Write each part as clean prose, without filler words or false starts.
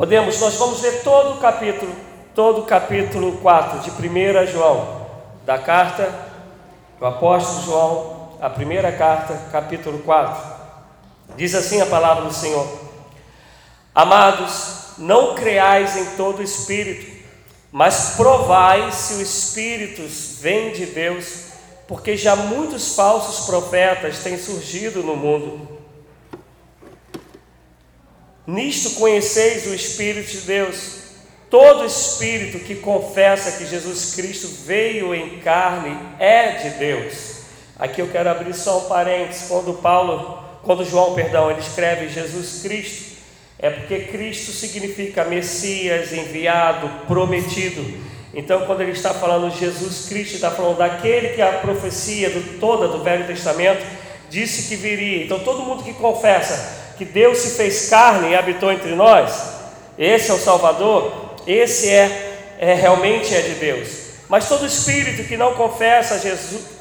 Podemos, nós vamos ler todo o capítulo 4 de 1 João, da carta do apóstolo João, a primeira carta, capítulo 4. Diz assim a palavra do Senhor: Amados, não creais em todo espírito, mas provai se os espíritos vêm de Deus, porque já muitos falsos profetas têm surgido no mundo. Nisto conheceis o Espírito de Deus. Todo espírito que confessa que Jesus Cristo veio em carne é de Deus. Aqui eu quero abrir só um parênteses. Quando João, ele escreve Jesus Cristo, é porque Cristo significa Messias, enviado, prometido. Então, quando ele está falando de Jesus Cristo, está falando daquele que a profecia toda do Velho Testamento disse que viria. Então, todo mundo que confessa que Deus se fez carne e habitou entre nós, esse é o Salvador, esse realmente é de Deus. Mas todo espírito que não confessa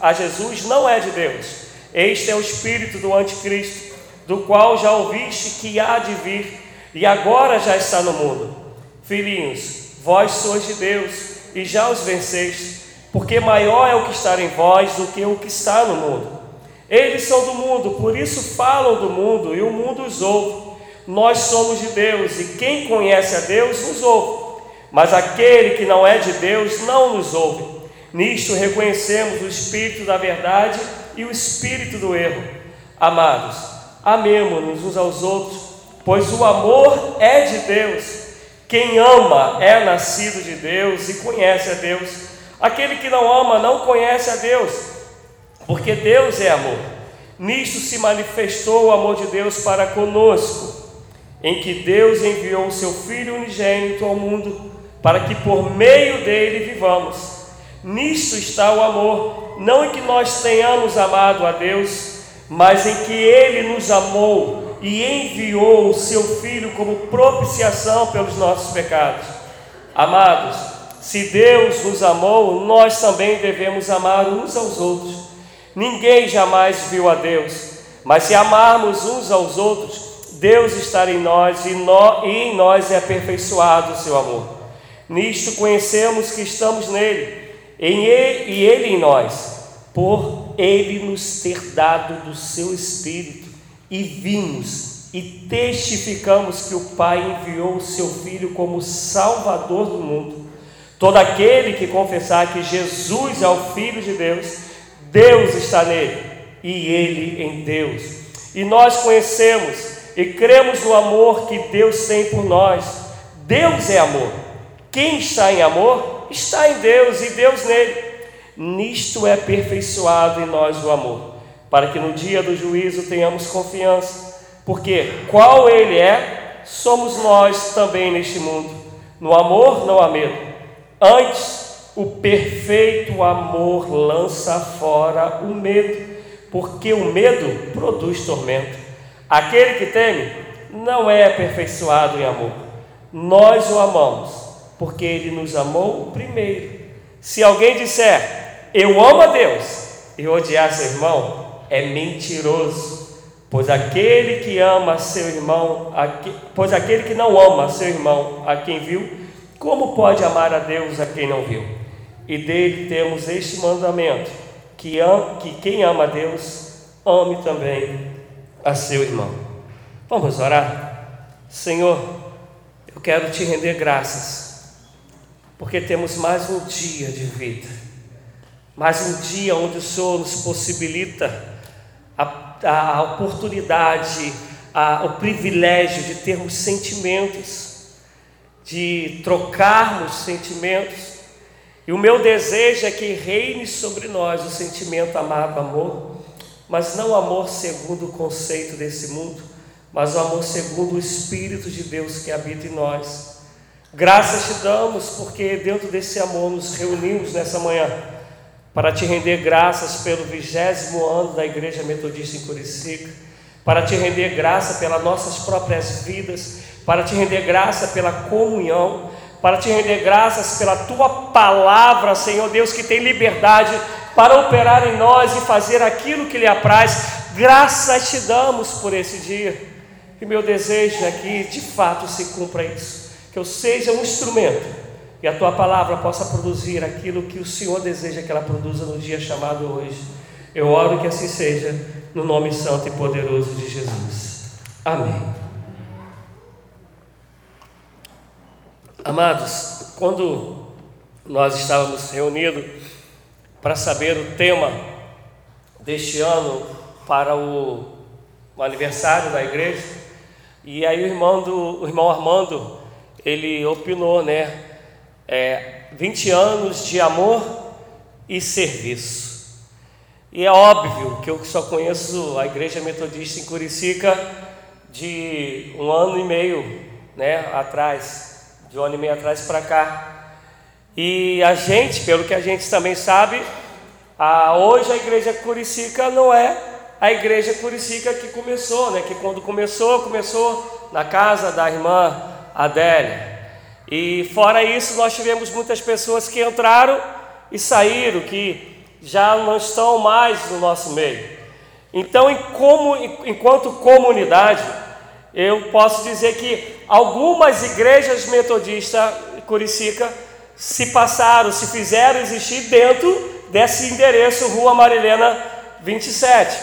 a Jesus não é de Deus. Este é o espírito do anticristo, do qual já ouviste que há de vir, e agora já está no mundo. Filhinhos, vós sois de Deus, e já os venceste, porque maior é o que está em vós do que o que está no mundo. Eles são do mundo, por isso falam do mundo, e o mundo os ouve. Nós somos de Deus, e quem conhece a Deus nos ouve. Mas aquele que não é de Deus não nos ouve. Nisto reconhecemos o espírito da verdade e o espírito do erro. Amados, amemo-nos uns aos outros, pois o amor é de Deus. Quem ama é nascido de Deus e conhece a Deus. Aquele que não ama não conhece a Deus, porque Deus é amor. Nisto se manifestou o amor de Deus para conosco, em que Deus enviou o seu Filho unigênito ao mundo, para que por meio dele vivamos. Nisto está o amor, não em que nós tenhamos amado a Deus, mas em que ele nos amou e enviou o seu Filho como propiciação pelos nossos pecados. Amados, se Deus nos amou, nós também devemos amar uns aos outros. Ninguém jamais viu a Deus, mas se amarmos uns aos outros, Deus está em nós e em nós é aperfeiçoado o seu amor. Nisto conhecemos que estamos nele, e ele em nós, por ele nos ter dado do seu Espírito. E vimos e testificamos que o Pai enviou o seu Filho como Salvador do mundo. Todo aquele que confessar que Jesus é o Filho de Deus, Deus está nele e ele em Deus. E nós conhecemos e cremos no amor que Deus tem por nós. Deus é amor. Quem está em amor, está em Deus e Deus nele. Nisto é aperfeiçoado em nós o amor, para que no dia do juízo tenhamos confiança, porque qual ele é, somos nós também neste mundo. No amor não há medo, antes o perfeito amor lança fora o medo, porque o medo produz tormento. Aquele que teme não é aperfeiçoado em amor. Nós o amamos, porque ele nos amou primeiro. Se alguém disser, eu amo a Deus, e odiar seu irmão, é mentiroso, pois aquele que não ama seu irmão a quem viu, como pode amar a Deus a quem não viu? E dele temos este mandamento, que quem ama a Deus, ame também a seu irmão. Vamos orar? Senhor, eu quero te render graças, porque temos mais um dia de vida, mais um dia onde o Senhor nos possibilita a oportunidade, o privilégio de termos sentimentos, de trocarmos sentimentos. E o meu desejo é que reine sobre nós o sentimento amado, amor, mas não amor segundo o conceito desse mundo, mas o amor segundo o Espírito de Deus que habita em nós. Graças te damos, porque dentro desse amor nos reunimos nessa manhã, para te render graças pelo 20º ano da Igreja Metodista em Curicica, para te render graça pelas nossas próprias vidas, para te render graça pela comunhão, para te render graças pela Tua Palavra, Senhor Deus, que tem liberdade para operar em nós e fazer aquilo que lhe apraz. Graças te damos por esse dia, e meu desejo é que de fato se cumpra isso, que eu seja um instrumento e a Tua palavra possa produzir aquilo que o Senhor deseja que ela produza no dia chamado hoje. Eu oro que assim seja, no nome santo e poderoso de Jesus. Amém. Amados, quando nós estávamos reunidos para saber o tema deste ano para o aniversário da igreja, e aí o irmão Armando, ele opinou, né? 20 anos de amor e serviço. E é óbvio que eu só conheço a Igreja Metodista em Curicica de um ano e meio atrás para cá. E a gente, pelo que a gente também sabe, hoje a Igreja Curicica não é a Igreja Curicica que começou, né? Que quando começou na casa da irmã Adélia. E fora isso, nós tivemos muitas pessoas que entraram e saíram, que já não estão mais no nosso meio. Então, enquanto comunidade, eu posso dizer que algumas igrejas metodistas Curicica se fizeram existir dentro desse endereço, Rua Marilena 27.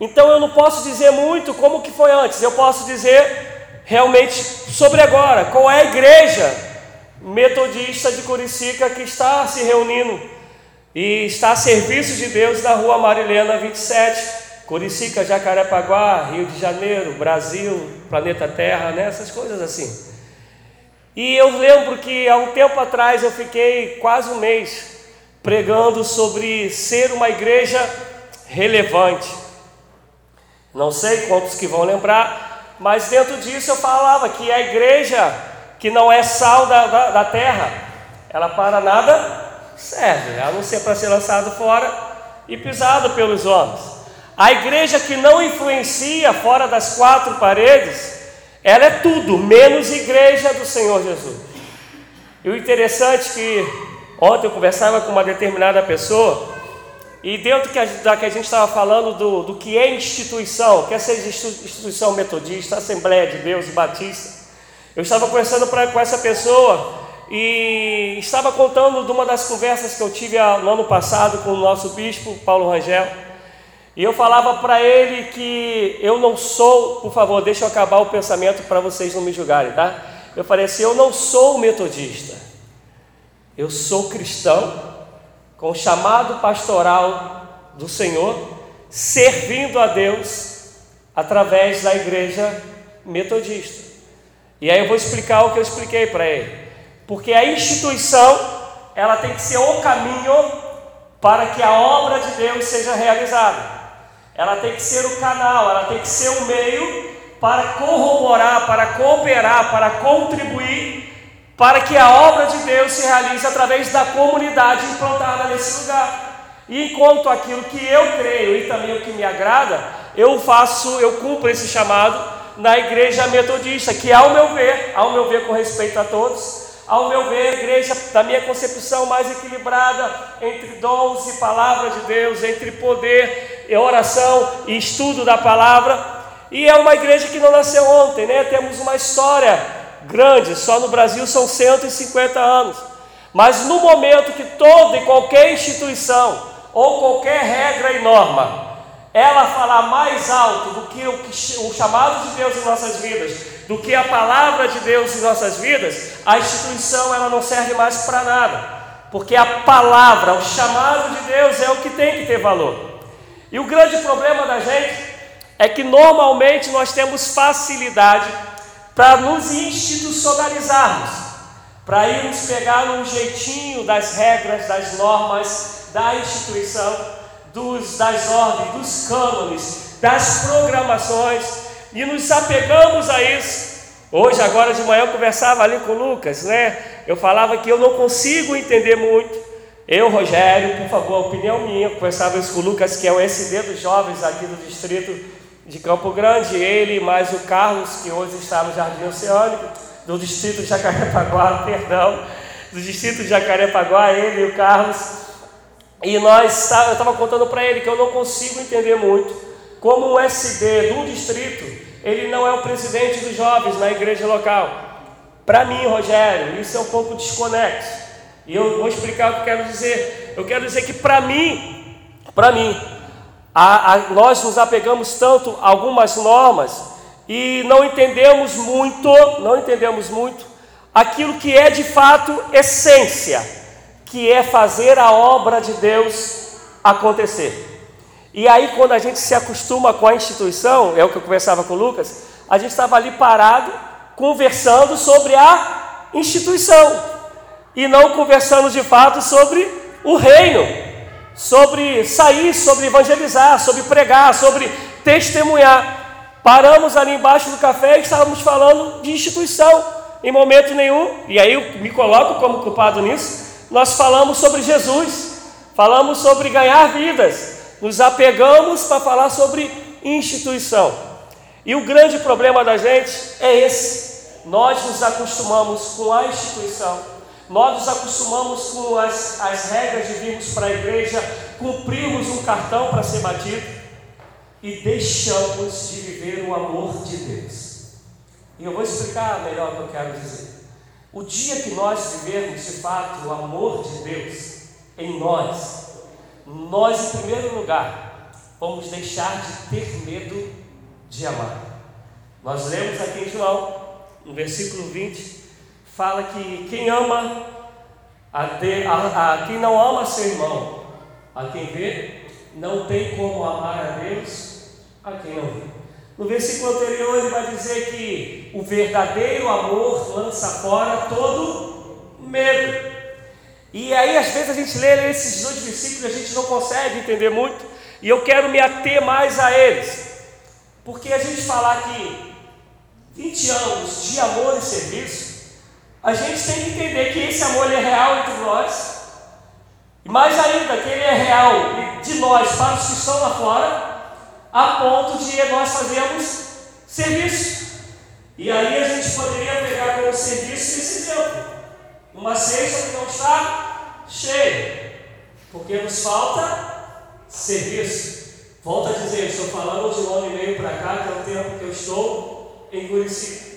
Então, eu não posso dizer muito como que foi antes, eu posso dizer realmente sobre agora, qual é a igreja metodista de Curicica que está se reunindo e está a serviço de Deus na Rua Marilena 27, Curicica, Jacarepaguá, Rio de Janeiro, Brasil, planeta Terra, né? Essas coisas assim. E eu lembro que há um tempo atrás eu fiquei quase um mês pregando sobre ser uma igreja relevante. Não sei quantos que vão lembrar, mas dentro disso eu falava que a igreja que não é sal da terra, ela para nada serve, a não ser para ser lançado fora e pisado pelos homens. A igreja que não influencia fora das quatro paredes, ela é tudo menos igreja do Senhor Jesus. E o interessante é que ontem eu conversava com uma determinada pessoa, e dentro da que a gente estava falando do que é instituição, que essa instituição metodista, Assembleia de Deus e Batista, eu estava conversando com essa pessoa e estava contando de uma das conversas que eu tive no ano passado com o nosso bispo, Paulo Rangel. E eu falava para ele que eu não sou, por favor, deixa eu acabar o pensamento para vocês não me julgarem, tá? Eu falei assim, eu não sou metodista. Eu sou cristão, com o chamado pastoral do Senhor, servindo a Deus através da igreja metodista. E aí eu vou explicar o que eu expliquei para ele. Porque a instituição, ela tem que ser o caminho para que a obra de Deus seja realizada. Ela tem que ser o canal, ela tem que ser o meio para corroborar, para cooperar, para contribuir, para que a obra de Deus se realize através da comunidade implantada nesse lugar. E enquanto aquilo que eu creio e também o que me agrada, eu cumpro esse chamado na igreja metodista, que ao meu ver com respeito a todos, ao meu ver, a igreja, da minha concepção, mais equilibrada entre dons e palavra de Deus, entre poder e oração e estudo da palavra. E é uma igreja que não nasceu ontem, né? Temos uma história grande, só no Brasil são 150 anos. Mas no momento que toda e qualquer instituição ou qualquer regra e norma, ela falar mais alto do que o chamado de Deus em nossas vidas, do que a palavra de Deus em nossas vidas, a instituição ela não serve mais para nada, porque a palavra, o chamado de Deus é o que tem que ter valor. E o grande problema da gente é que normalmente nós temos facilidade para nos institucionalizarmos, para irmos pegar um jeitinho das regras, das normas, da instituição, das ordens, dos cânones, das programações, e nos apegamos a isso. Hoje, agora de manhã, eu conversava ali com o Lucas, né? Eu falava que eu não consigo entender muito. Eu, Rogério, por favor, opinião minha, conversava isso com o Lucas, que é o SD dos jovens aqui do distrito de Campo Grande, ele mais o Carlos, que hoje está no Jardim Oceânico, do distrito de Jacarepaguá, ele e o Carlos. E eu estava contando para ele que eu não consigo entender muito como um SD do distrito, ele não é o presidente dos jovens na igreja local. Para mim, Rogério, isso é um pouco desconexo. E eu vou explicar o que eu quero dizer. Eu quero dizer que para mim, nós nos apegamos tanto a algumas normas e não entendemos muito aquilo que é de fato essência, que é fazer a obra de Deus acontecer. E aí quando a gente se acostuma com a instituição, é o que eu conversava com o Lucas, a gente estava ali parado, conversando sobre a instituição e não conversando de fato sobre o reino, sobre sair, sobre evangelizar, sobre pregar, sobre testemunhar. Paramos ali embaixo do café e estávamos falando de instituição, em momento nenhum, e aí eu me coloco como culpado nisso, nós falamos sobre Jesus, falamos sobre ganhar vidas, nos apegamos para falar sobre instituição. E o grande problema da gente é esse, nós nos acostumamos com a instituição. Nós nos acostumamos com as regras de virmos para a igreja, cumprirmos um cartão para ser batido e deixamos de viver o amor de Deus. E eu vou explicar melhor o que eu quero dizer. O dia que nós vivermos de fato o amor de Deus em nós em primeiro lugar vamos deixar de ter medo de amar. Nós lemos aqui em João, no versículo 20, fala que quem ama, quem não ama seu irmão, a quem vê, não tem como amar a Deus, a quem não vê. No versículo anterior ele vai dizer que o verdadeiro amor lança fora todo medo. E aí às vezes a gente lê esses dois versículos e a gente não consegue entender muito, e eu quero me ater mais a eles, porque a gente falar que 20 anos de amor e serviço, a gente tem que entender que esse amor é real entre nós, e mais ainda que ele é real de nós para os que estão lá fora, a ponto de nós fazermos serviço. E aí a gente poderia pegar como serviço esse tempo, uma cesta que não está cheia, porque nos falta serviço. Volto a dizer, estou falando de 1 ano e meio para cá, que é o tempo que eu estou em Curicica.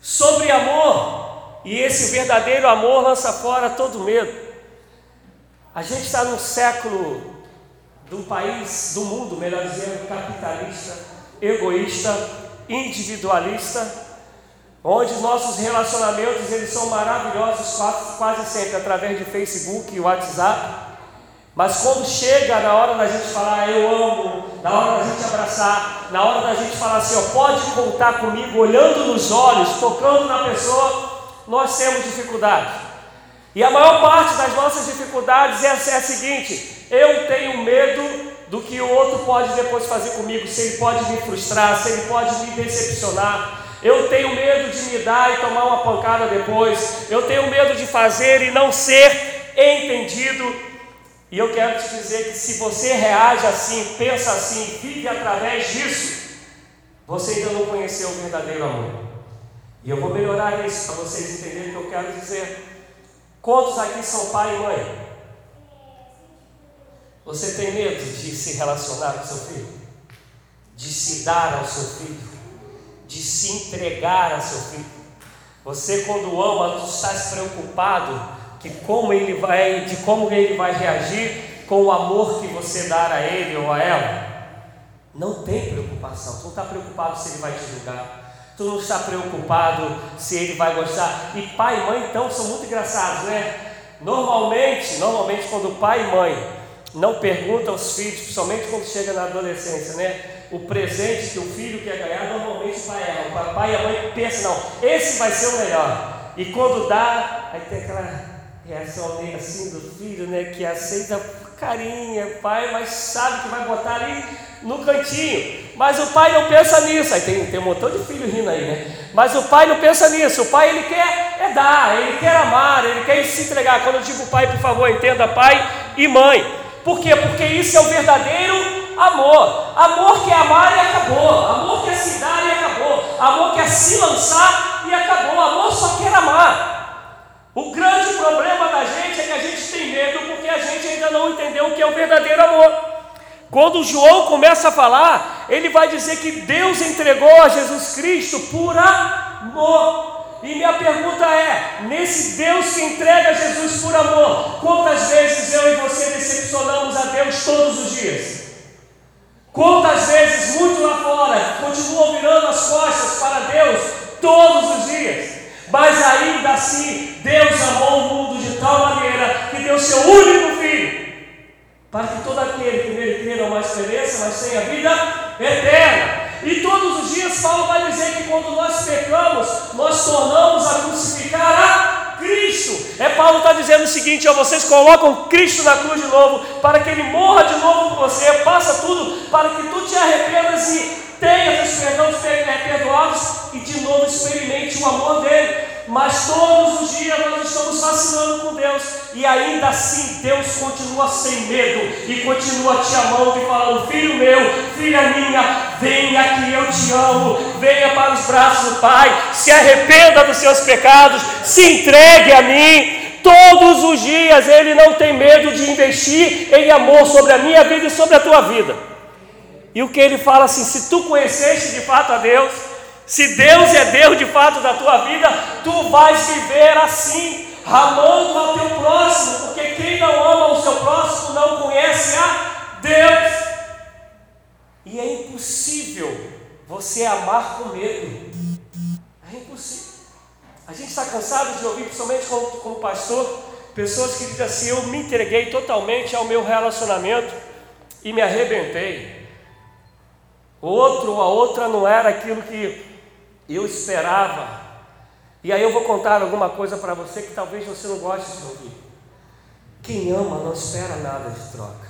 Sobre amor. E esse verdadeiro amor lança fora todo medo. A gente está num século de um país, do mundo, melhor dizendo, capitalista, egoísta, individualista, onde os nossos relacionamentos eles são maravilhosos quase sempre através de Facebook e WhatsApp. Mas quando chega na hora da gente falar eu amo, na hora da gente abraçar, na hora da gente falar assim, ó, pode contar comigo, olhando nos olhos, tocando na pessoa, nós temos dificuldade. E a maior parte das nossas dificuldades é a seguinte: eu tenho medo do que o outro pode depois fazer comigo, se ele pode me frustrar, se ele pode me decepcionar. Eu tenho medo de me dar e tomar uma pancada depois. Eu tenho medo de fazer e não ser entendido. E eu quero te dizer que se você reage assim, pensa assim, vive através disso, você ainda não conheceu o verdadeiro amor. E eu vou melhorar isso para vocês entenderem o que eu quero dizer. Quantos aqui são pai e mãe? Você tem medo de se relacionar com seu filho? De se dar ao seu filho? De se entregar ao seu filho? Você quando ama, tu estás preocupado de como ele vai reagir com o amor que você dar a ele ou a ela? Não tem preocupação, tu não está preocupado se ele vai te julgar. Tu não está preocupado se ele vai gostar. E pai e mãe então são muito engraçados, né? Normalmente quando pai e mãe não perguntam aos filhos, principalmente quando chega na adolescência, né? O presente que o filho quer ganhar, normalmente o papai e a mãe pensam, não, esse vai ser o melhor. E quando dá, aí tem aquela reação meio assim do filho, né? Que aceita carinha, pai, mas sabe que vai botar ali no cantinho. Mas o pai não pensa nisso. Aí tem um montão de filho rindo aí, né? Mas o pai não pensa nisso. O pai ele quer dar, ele quer amar, ele quer se entregar. Quando eu digo pai, por favor, entenda pai e mãe. Por quê? Porque isso é o verdadeiro amor. Amor que é amar e acabou. Amor que é se dar e acabou. Amor que é se lançar e acabou. Amor só quer amar. O grande problema da gente é que a gente tem medo porque a gente ainda não entendeu o que é o verdadeiro amor. Quando João começa a falar, ele vai dizer que Deus entregou a Jesus Cristo por amor. E minha pergunta é, nesse Deus que entrega a Jesus por amor, quantas vezes eu e você decepcionamos a Deus todos os dias? Quantas vezes, muito lá fora, continuam virando as costas para Deus todos os dias? Mas ainda assim, Deus amou o mundo de tal maneira que deu seu único Filho, para que todo aquele que nele crê não mais pereça, mas tenha vida eterna. E todos os dias Paulo vai dizer que quando nós pecamos, nós tornamos a crucificar a Cristo. Paulo está dizendo o seguinte, vocês colocam Cristo na cruz de novo, para que Ele morra de novo por você, passa tudo, para que tu te arrependas e tenha os perdões perdoados e de novo experimente o amor dEle. Mas todos os dias nós estamos fascinando com Deus, e ainda assim Deus continua sem medo e continua te amando e falando, filho meu, filha minha, venha que eu te amo, venha para os braços do Pai, se arrependa dos seus pecados, se entregue a mim. Todos os dias Ele não tem medo de investir em amor sobre a minha vida e sobre a tua vida. E o que Ele fala assim, se tu conheceste de fato a Deus, se Deus é Deus de fato da tua vida, tu vais viver assim, amando ao teu próximo, porque quem não ama o seu próximo não conhece a Deus. E é impossível você amar com medo. É impossível. A gente está cansado de ouvir, principalmente como pastor, pessoas que dizem assim, eu me entreguei totalmente ao meu relacionamento e me arrebentei. Outro ou a outra não era aquilo que eu esperava. E aí eu vou contar alguma coisa para você que talvez você não goste de ouvir. Quem ama não espera nada de troca.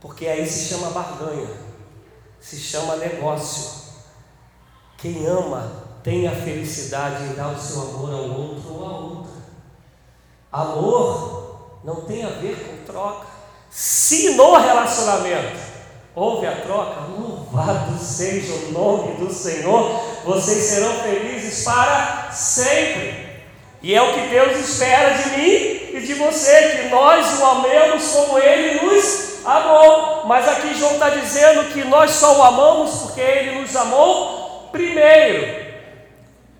Porque aí se chama barganha, se chama negócio. Quem ama tem a felicidade em dar o seu amor ao outro ou à outra. Amor não tem a ver com troca. Se no relacionamento houve a troca, louvado seja o nome do Senhor, vocês serão felizes para sempre. E é o que Deus espera de mim e de você, que nós o amemos como Ele nos amou. Mas aqui João está dizendo que nós só o amamos porque Ele nos amou primeiro.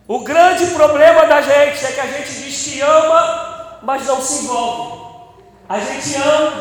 O grande problema da gente é que a gente diz que ama, mas não se envolve. A gente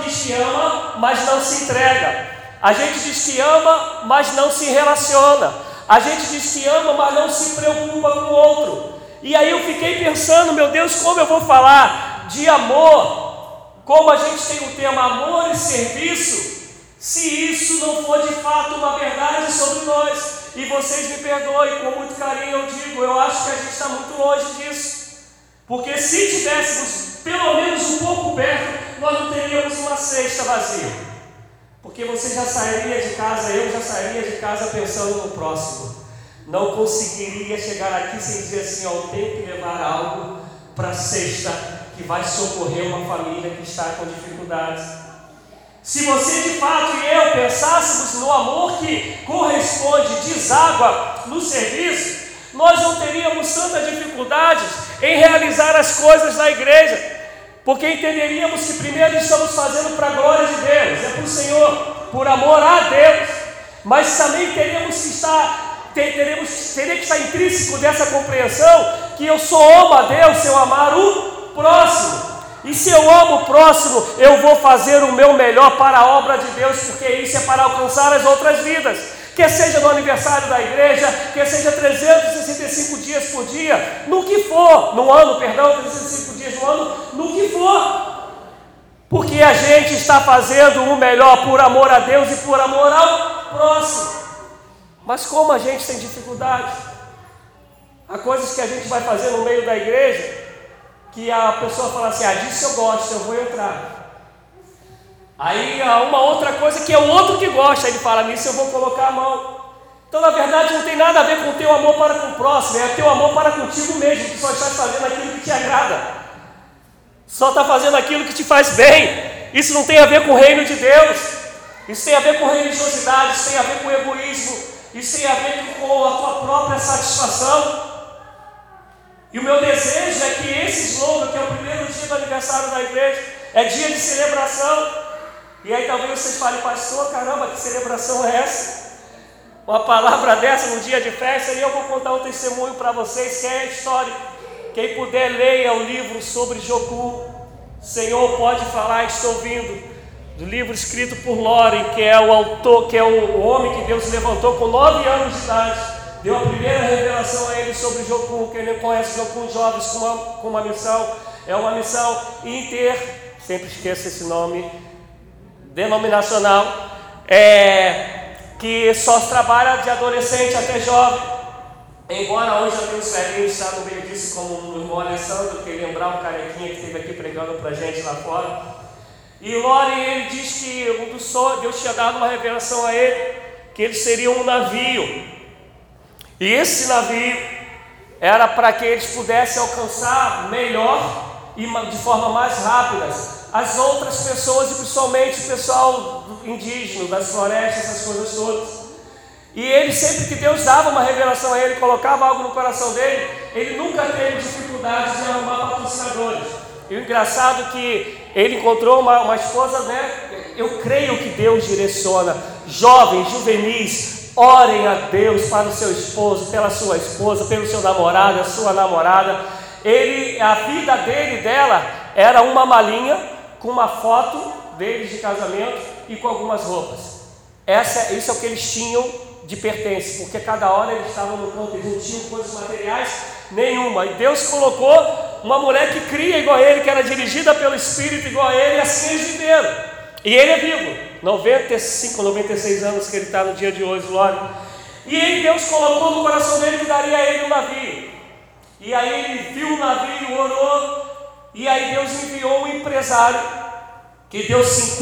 diz que ama, mas não se entrega. A gente diz que ama, mas não se relaciona. A gente diz que ama, mas não se preocupa com o outro. E aí eu fiquei pensando, meu Deus, como eu vou falar de amor, como a gente tem o tema amor e serviço, se isso não for de fato uma verdade sobre nós. E vocês me perdoem, com muito carinho eu digo, eu acho que a gente está muito longe disso. Porque se tivéssemos pelo menos um pouco perto, nós não teríamos uma cesta vazia. Porque você já sairia de casa, eu já sairia de casa pensando no próximo. Não conseguiria chegar aqui sem dizer assim, eu tenho que levar algo para a cesta que vai socorrer uma família que está com dificuldades. Se você de fato e eu pensássemos no amor que corresponde, deságua no serviço, nós não teríamos tantas dificuldades em realizar as coisas na igreja. Porque entenderíamos que primeiro estamos fazendo para a glória de Deus, é para o Senhor, por amor a Deus. Mas também teríamos que estar intrínseco dessa compreensão que eu só amo a Deus se eu amar o próximo. E se eu amo o próximo, eu vou fazer o meu melhor para a obra de Deus, porque isso é para alcançar as outras vidas. Que seja no aniversário da igreja, que seja 365 dias por dia, no que for, no ano, perdão, 365 dias no ano, no que for. Porque a gente está fazendo o melhor por amor a Deus e por amor ao próximo. Mas como a gente tem dificuldade, há coisas que a gente vai fazer no meio da igreja, que a pessoa fala assim, disso eu gosto, eu vou entrar. Aí há uma outra coisa que é o outro que gosta, ele fala, nisso eu vou colocar a mão. Então na verdade não tem nada a ver com o teu amor para com o próximo, é o teu amor para contigo mesmo, que só está fazendo aquilo que te agrada, só está fazendo aquilo que te faz bem. Isso não tem a ver com o reino de Deus, isso tem a ver com religiosidade, isso tem a ver com egoísmo, isso tem a ver com a tua própria satisfação. E o meu desejo é que esse slogan, que é o primeiro dia do aniversário da igreja, é dia de celebração. E aí talvez vocês falem, pastor, caramba, que celebração é essa? uma palavra dessa no dia de festa, e eu vou contar um testemunho para vocês que é histórico. Quem puder, leia o livro sobre Joku. Senhor, pode falar, estou ouvindo. Do livro escrito por Loren, que é o autor, que é o homem que Deus levantou com 9 anos de idade, deu a primeira revelação a ele sobre Joku. Quem não conhece Joku, jovens com uma missão, é uma missão sempre esqueço esse nome, denominacional, que só trabalha de adolescente até jovem, embora hoje a Deus velhinho está no meio disso, como o irmão Alessandro, que lembrar um carequinha que esteve aqui pregando para a gente lá fora. E Loren, ele diz que Deus tinha dado uma revelação a ele, que ele seria um navio, e esse navio era para que eles pudessem alcançar melhor e de forma mais rápida as outras pessoas, e principalmente o pessoal indígena, das florestas, essas coisas todas. E ele, sempre que Deus dava uma revelação a ele, colocava algo no coração dele, ele nunca teve dificuldade de arrumar patrocinadores. E o engraçado é que ele encontrou uma esposa, né? Eu creio que Deus direciona jovens, juvenis. Orem a Deus para o seu esposo, pela sua esposa, pelo seu namorado, a sua namorada. A vida dela era uma malinha com uma foto deles de casamento e com algumas roupas. Isso é o que eles tinham de pertence, porque cada hora eles estavam no campo, eles não tinham coisas materiais nenhuma. E Deus colocou uma mulher que cria igual a ele, que era dirigida pelo Espírito igual a ele, e assim é viveram. E ele é vivo, 95, 96 anos que ele está no dia de hoje, Loren. E aí Deus colocou no coração dele que daria a ele um navio. E aí ele viu o navio, orou, e aí Deus enviou um empresário que deu 50%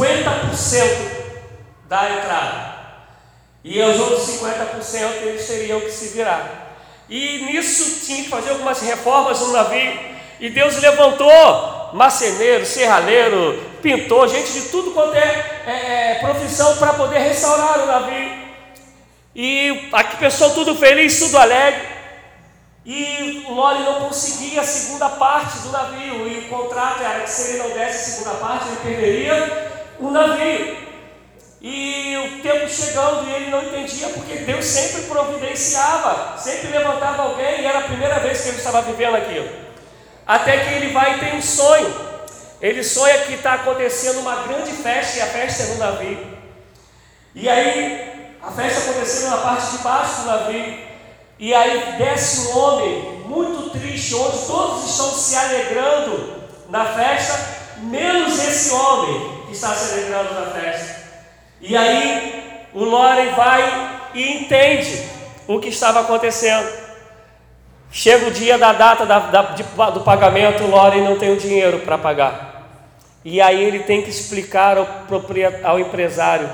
da entrada. E os outros 50% eles teriam que se virar. E nisso tinha que fazer algumas reformas no navio. E Deus levantou marceneiro, serralheiro, pintor, gente de tudo quanto é profissão para poder restaurar o navio. E aqui pessoal tudo feliz, tudo alegre. E o Loren não conseguia a segunda parte do navio, e o contrato era que se ele não desse a segunda parte, ele perderia o navio. E o tempo chegando, e ele não entendia, porque Deus sempre providenciava, sempre levantava alguém, e era a primeira vez que ele estava vivendo aquilo. Até que ele vai e tem um sonho. Ele sonha que está acontecendo uma grande festa, e a festa é no navio. E aí a festa acontecendo na parte de baixo do navio. E aí desce um homem muito triste, onde todos estão se alegrando na festa, menos esse homem que está se alegrando na festa. E aí o Loren vai e entende o que estava acontecendo. Chega o dia da data do pagamento, o Loren não tem o dinheiro para pagar. E aí ele tem que explicar ao empresário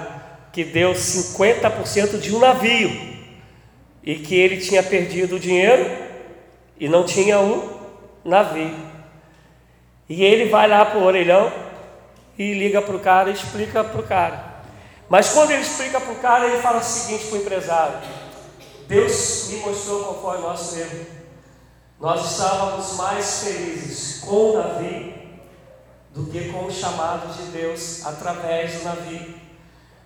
que deu 50% de um navio, e que ele tinha perdido o dinheiro e não tinha um navio. E ele vai lá para o orelhão e liga para o cara e explica para o cara. Mas quando ele explica para o cara, ele fala o seguinte para o empresário: Deus me mostrou qual foi o nosso erro. Nós estávamos mais felizes com o navio do que com o chamado de Deus através do navio.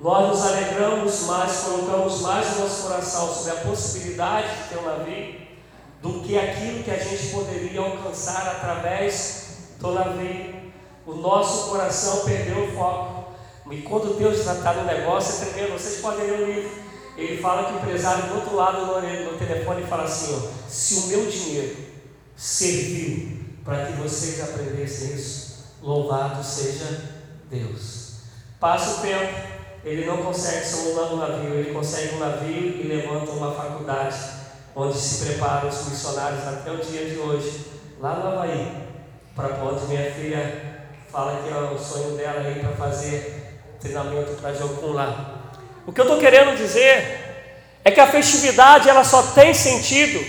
Nós nos alegramos mais, colocamos mais no nosso coração sobre a possibilidade de ter um navio do que aquilo que a gente poderia alcançar através do navio. O nosso coração perdeu o foco. E quando Deus está no negócio, é tremendo. Vocês podem ler o livro. Ele fala que o empresário do outro lado no telefone fala assim: ó, se o meu dinheiro serviu para que vocês aprendessem isso, louvado seja Deus. Passa o tempo. Ele não consegue solucionar um navio, ele consegue um navio e levanta uma faculdade, onde se preparam os missionários até o dia de hoje, lá no Havaí, para onde minha filha fala que é o sonho dela ir para fazer treinamento para Joku lá. O que eu estou querendo dizer é que a festividade ela só tem sentido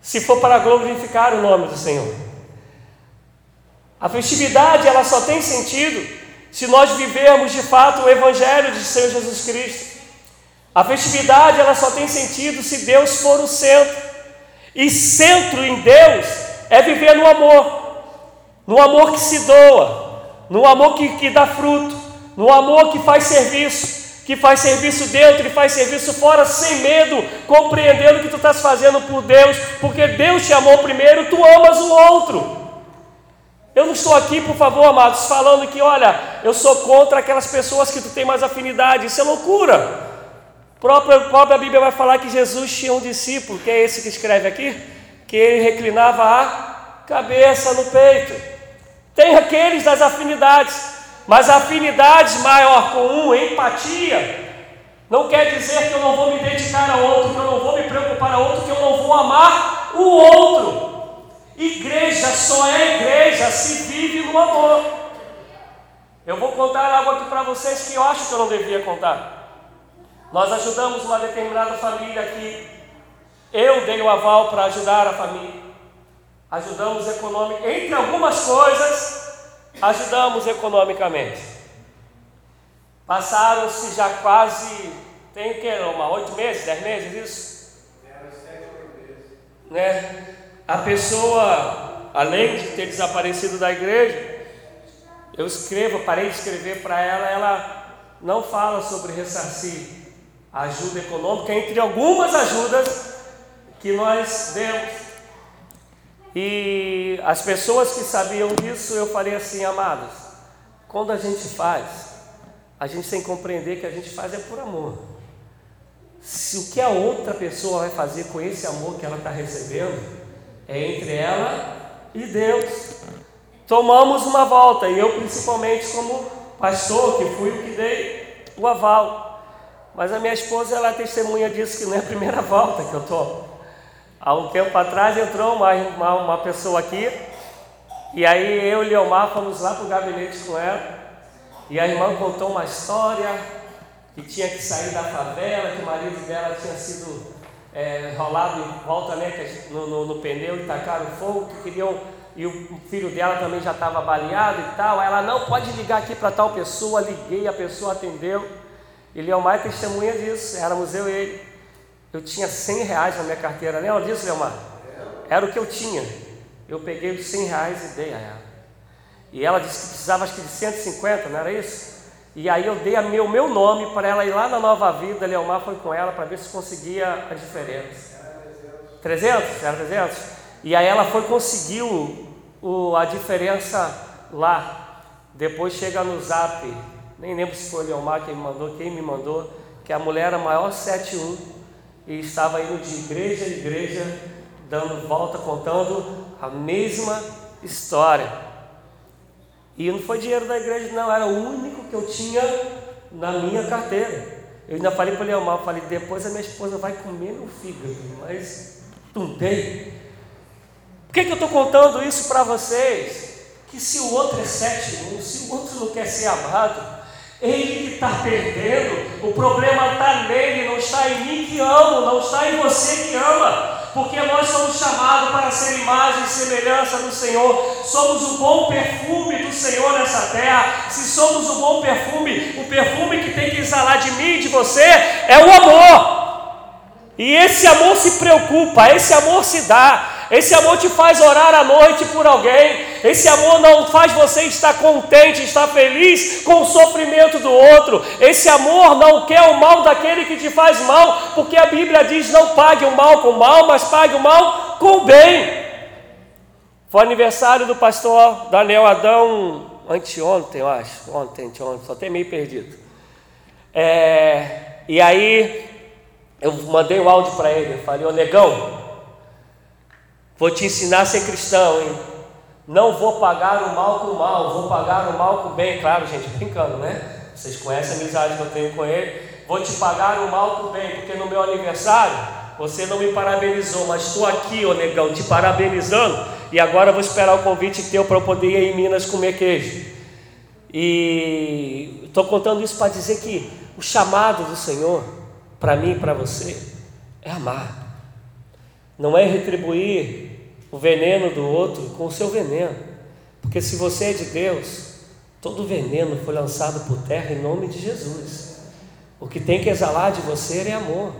se for para glorificar o nome do Senhor. A festividade ela só tem sentido se nós vivermos de fato o Evangelho de Senhor Jesus Cristo. A festividade ela só tem sentido se Deus for o centro. E centro em Deus é viver no amor. No amor que se doa. No amor que dá fruto. No amor que faz serviço. que faz serviço dentro e faz serviço fora sem medo, compreendendo que tu estás fazendo por Deus, porque Deus te amou primeiro, tu amas o outro. Eu não estou aqui, por favor, amados, falando que, olha, eu sou contra aquelas pessoas que tu tem mais afinidade, isso é loucura. A própria Bíblia vai falar que Jesus tinha um discípulo, que é esse que escreve aqui, que ele reclinava a cabeça no peito. Tem aqueles das afinidades, mas a afinidade maior com um, empatia, não quer dizer que eu não vou me dedicar a outro, que eu não vou me preocupar a outro, que eu não vou amar o outro. Igreja só é igreja se vive no amor. Eu vou contar algo aqui para vocês que eu acho que eu não devia contar. Nós ajudamos uma determinada família aqui. Eu dei o aval para ajudar a família. Ajudamos econômica, entre algumas coisas... Ajudamos economicamente. Passaram-se já quase, tem o que, 8 meses, 10 meses, isso? 7 ou 8 meses. Né? A pessoa, além de ter desaparecido da igreja, parei de escrever para ela, ela não fala sobre ressarcir a ajuda econômica, entre algumas ajudas que nós demos. E as pessoas que sabiam disso, eu falei assim, amados, quando a gente faz, a gente tem que compreender que a gente faz é por amor. Se o que a outra pessoa vai fazer com esse amor que ela está recebendo, é entre ela e Deus. Tomamos uma volta, e eu principalmente como pastor, que fui o que dei o aval. Mas a minha esposa, ela é testemunha disso, que não é a primeira volta que eu tomo. Há um tempo atrás entrou uma pessoa aqui, e aí eu e Leomar fomos lá para o gabinete com ela, e a irmã contou uma história que tinha que sair da favela, que o marido dela tinha sido rolado em volta, né, no pneu, e tacaram fogo, que queriam, e o filho dela também já estava baleado e tal. Aí ela, não, pode ligar aqui para tal pessoa. Liguei, a pessoa atendeu, e Leomar é testemunha disso, éramos eu e ele. Eu tinha R$100 na minha carteira, lembra disso, Leomar? Era o que eu tinha. Eu peguei os R$100 e dei a ela. E ela disse que precisava acho que de 150, não era isso? E aí eu dei o meu nome para ela ir lá na Nova Vida. Leomar foi com ela para ver se conseguia a diferença. Era 300? Era 300? E aí ela foi, conseguiu a diferença lá. Depois chega no zap, nem lembro se foi o Leomar quem me mandou, que a mulher era maior 71. E estava indo de igreja a igreja, dando volta, contando a mesma história. E não foi dinheiro da igreja, não, era o único que eu tinha na minha carteira. Eu ainda falei para o Leomar, falei, depois a minha esposa vai comer meu fígado, mas não tem. Por que eu estou contando isso para vocês? Que se o outro é 7-1, se o outro não quer ser amado, ele que está perdendo, o problema está nele, não está em mim que amo, não está em você que ama, porque nós somos chamados para ser imagem e semelhança do Senhor, somos o bom perfume do Senhor nessa terra. Se somos o bom perfume, o perfume que tem que exalar de mim e de você é o amor, e esse amor se preocupa, esse amor se dá. Esse amor te faz orar à noite por alguém. Esse amor não faz você estar contente, estar feliz com o sofrimento do outro. Esse amor não quer o mal daquele que te faz mal, porque a Bíblia diz, não pague o mal com o mal, mas pague o mal com o bem. Foi aniversário do pastor Daniel Adão, anteontem, eu acho. Ontem, só até meio perdido. E aí, eu mandei um áudio para ele, eu falei, ô negão, vou te ensinar a ser cristão, hein? Não vou pagar o mal com o mal, vou pagar o mal com o bem. Claro, gente, brincando, né? Vocês conhecem a amizade que eu tenho com ele. Vou te pagar o mal com o bem, porque no meu aniversário você não me parabenizou, mas estou aqui, ô negão, te parabenizando. E agora eu vou esperar o convite teu para eu poder ir em Minas comer queijo. E estou contando isso para dizer que o chamado do Senhor, para mim e para você, é amar. Não é retribuir o veneno do outro com o seu veneno. Porque se você é de Deus, todo veneno foi lançado por terra em nome de Jesus. O que tem que exalar de você é amor.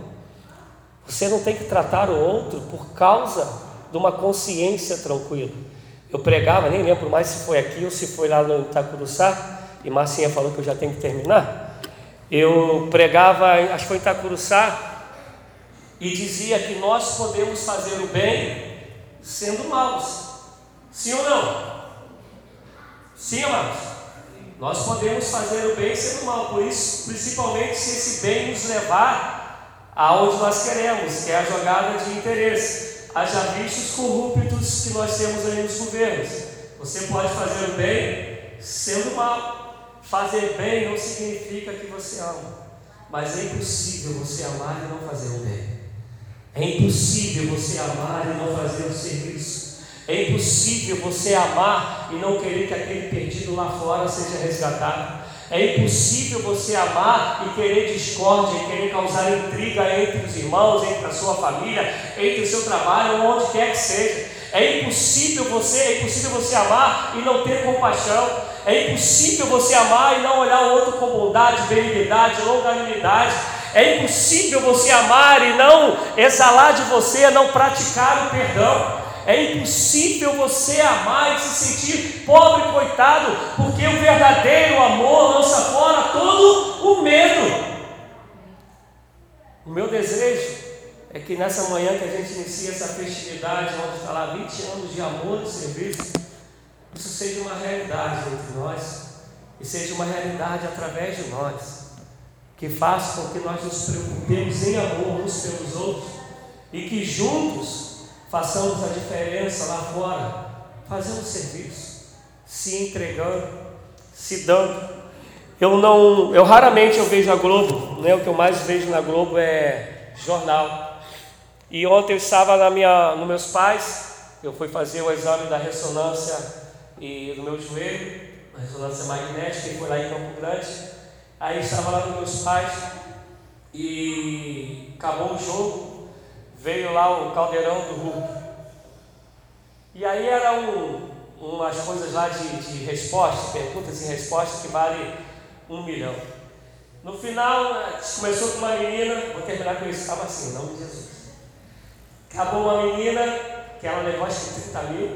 Você não tem que tratar o outro por causa de uma consciência tranquila. Eu pregava, nem lembro mais se foi aqui ou se foi lá no Itacuruçá, e Marcinha falou que eu já tenho que terminar. Eu pregava, acho que foi em Itacuruçá, e dizia que nós podemos fazer o bem sendo maus. Sim ou não? Sim, amados? Nós podemos fazer o bem sendo mal, por isso, principalmente se esse bem nos levar aonde nós queremos, que é a jogada de interesse. Haja visto os corruptos que nós temos aí nos governos. Você pode fazer o bem sendo mal. Fazer bem não significa que você ama, mas é impossível você amar e não fazer o bem. É impossível você amar e não fazer o serviço. É impossível você amar e não querer que aquele perdido lá fora seja resgatado. É impossível você amar e querer discórdia, e querer causar intriga entre os irmãos, entre a sua família, entre o seu trabalho, onde quer que seja. É impossível você amar e não ter compaixão. É impossível você amar e não olhar o outro com bondade, benignidade, longanimidade. É impossível você amar e não exalar de você, não praticar o perdão. É impossível você amar e se sentir pobre, coitado, porque o verdadeiro amor lança fora todo o medo. O meu desejo é que nessa manhã que a gente inicia essa festividade, onde está lá 20 anos de amor e serviço, isso seja uma realidade entre nós, e seja uma realidade através de nós, que faça com que nós nos preocupemos em amor uns pelos outros, e que juntos façamos a diferença lá fora, fazendo serviço, se entregando, se dando. Eu raramente eu vejo a Globo, né? O que eu mais vejo na Globo é jornal. E ontem eu estava nos meus pais, eu fui fazer o exame da ressonância e do meu joelho, a ressonância magnética, e foi lá em Campo Grande. Aí estava lá nos meus pais e acabou o jogo. Veio lá o caldeirão do Hulk. E aí eram umas coisas lá de resposta, perguntas e respostas que vale 1 milhão. No final, começou com uma menina, vou terminar com isso, estava assim, em nome de Jesus. Acabou uma menina, que ela levou acho que 30 mil,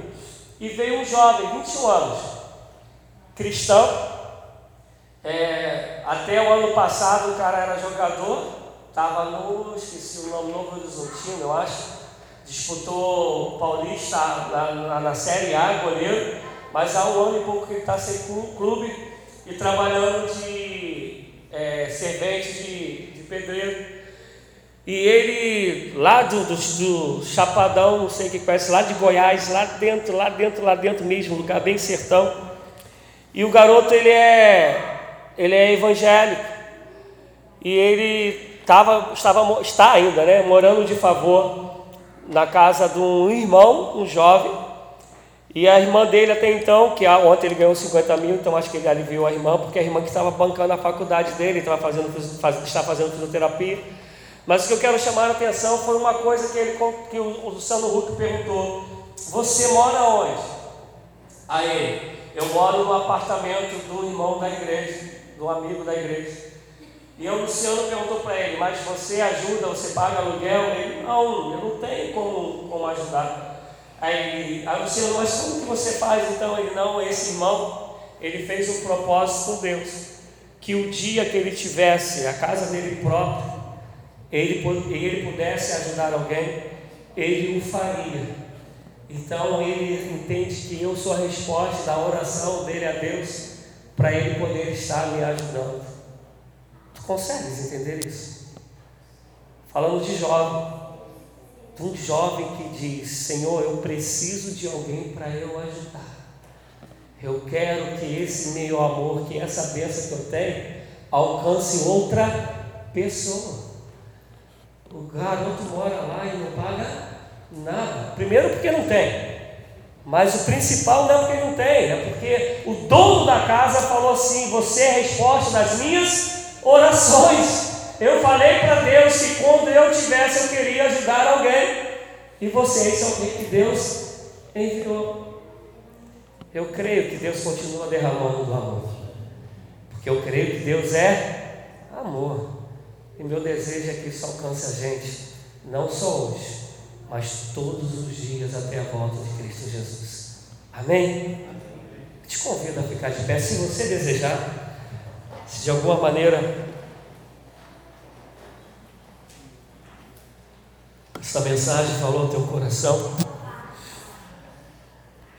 e veio um jovem, 21 anos, cristão. Até o ano passado o cara era jogador, estava no, esqueci o nome, Novo Horizontino, eu acho, disputou o Paulista na Série A, goleiro, mas há 1 ano e pouco que ele está sem clube e trabalhando de servente de pedreiro. E ele, lá do Chapadão, não sei o que conhece, lá de Goiás, lá dentro mesmo, lugar bem sertão. E o garoto, ele é evangélico, e ele... Está ainda, né? Morando de favor na casa de um irmão, um jovem, e a irmã dele até então, que ontem ele ganhou 50 mil, então acho que ele aliviou a irmã, porque a irmã que estava bancando a faculdade dele, está fazendo fisioterapia. Mas o que eu quero chamar a atenção foi uma coisa que o Luciano Huck perguntou: você mora onde? Aí, eu moro no apartamento do irmão da igreja, do amigo da igreja. E o Luciano perguntou para ele: mas você ajuda, você paga aluguel? Ele: não, eu não tenho como ajudar. Aí o Luciano: mas como que você faz então? Ele: não, esse irmão, ele fez um propósito com Deus, que o dia que ele tivesse a casa dele própria, ele pudesse ajudar alguém, ele o faria. Então ele entende que eu sou a resposta da oração dele a Deus, para ele poder estar me ajudando. Consegues entender isso? Falando de um jovem que diz: Senhor, eu preciso de alguém para eu ajudar. Eu quero que esse meu amor, que essa bênção que eu tenho, alcance outra pessoa. O garoto mora lá e não paga nada. Primeiro porque não tem, mas o principal não é porque não tem, é porque o dono da casa falou assim: você é a resposta das minhas orações. Eu falei para Deus que quando eu tivesse, eu queria ajudar alguém, e vocês são alguém que Deus enviou. Eu creio que Deus continua derramando do amor, porque eu creio que Deus é amor, e meu desejo é que isso alcance a gente, não só hoje, mas todos os dias até a volta de Cristo Jesus. Amém? Te convido a ficar de pé, se você desejar. Se de alguma maneira Essa mensagem falou ao teu coração,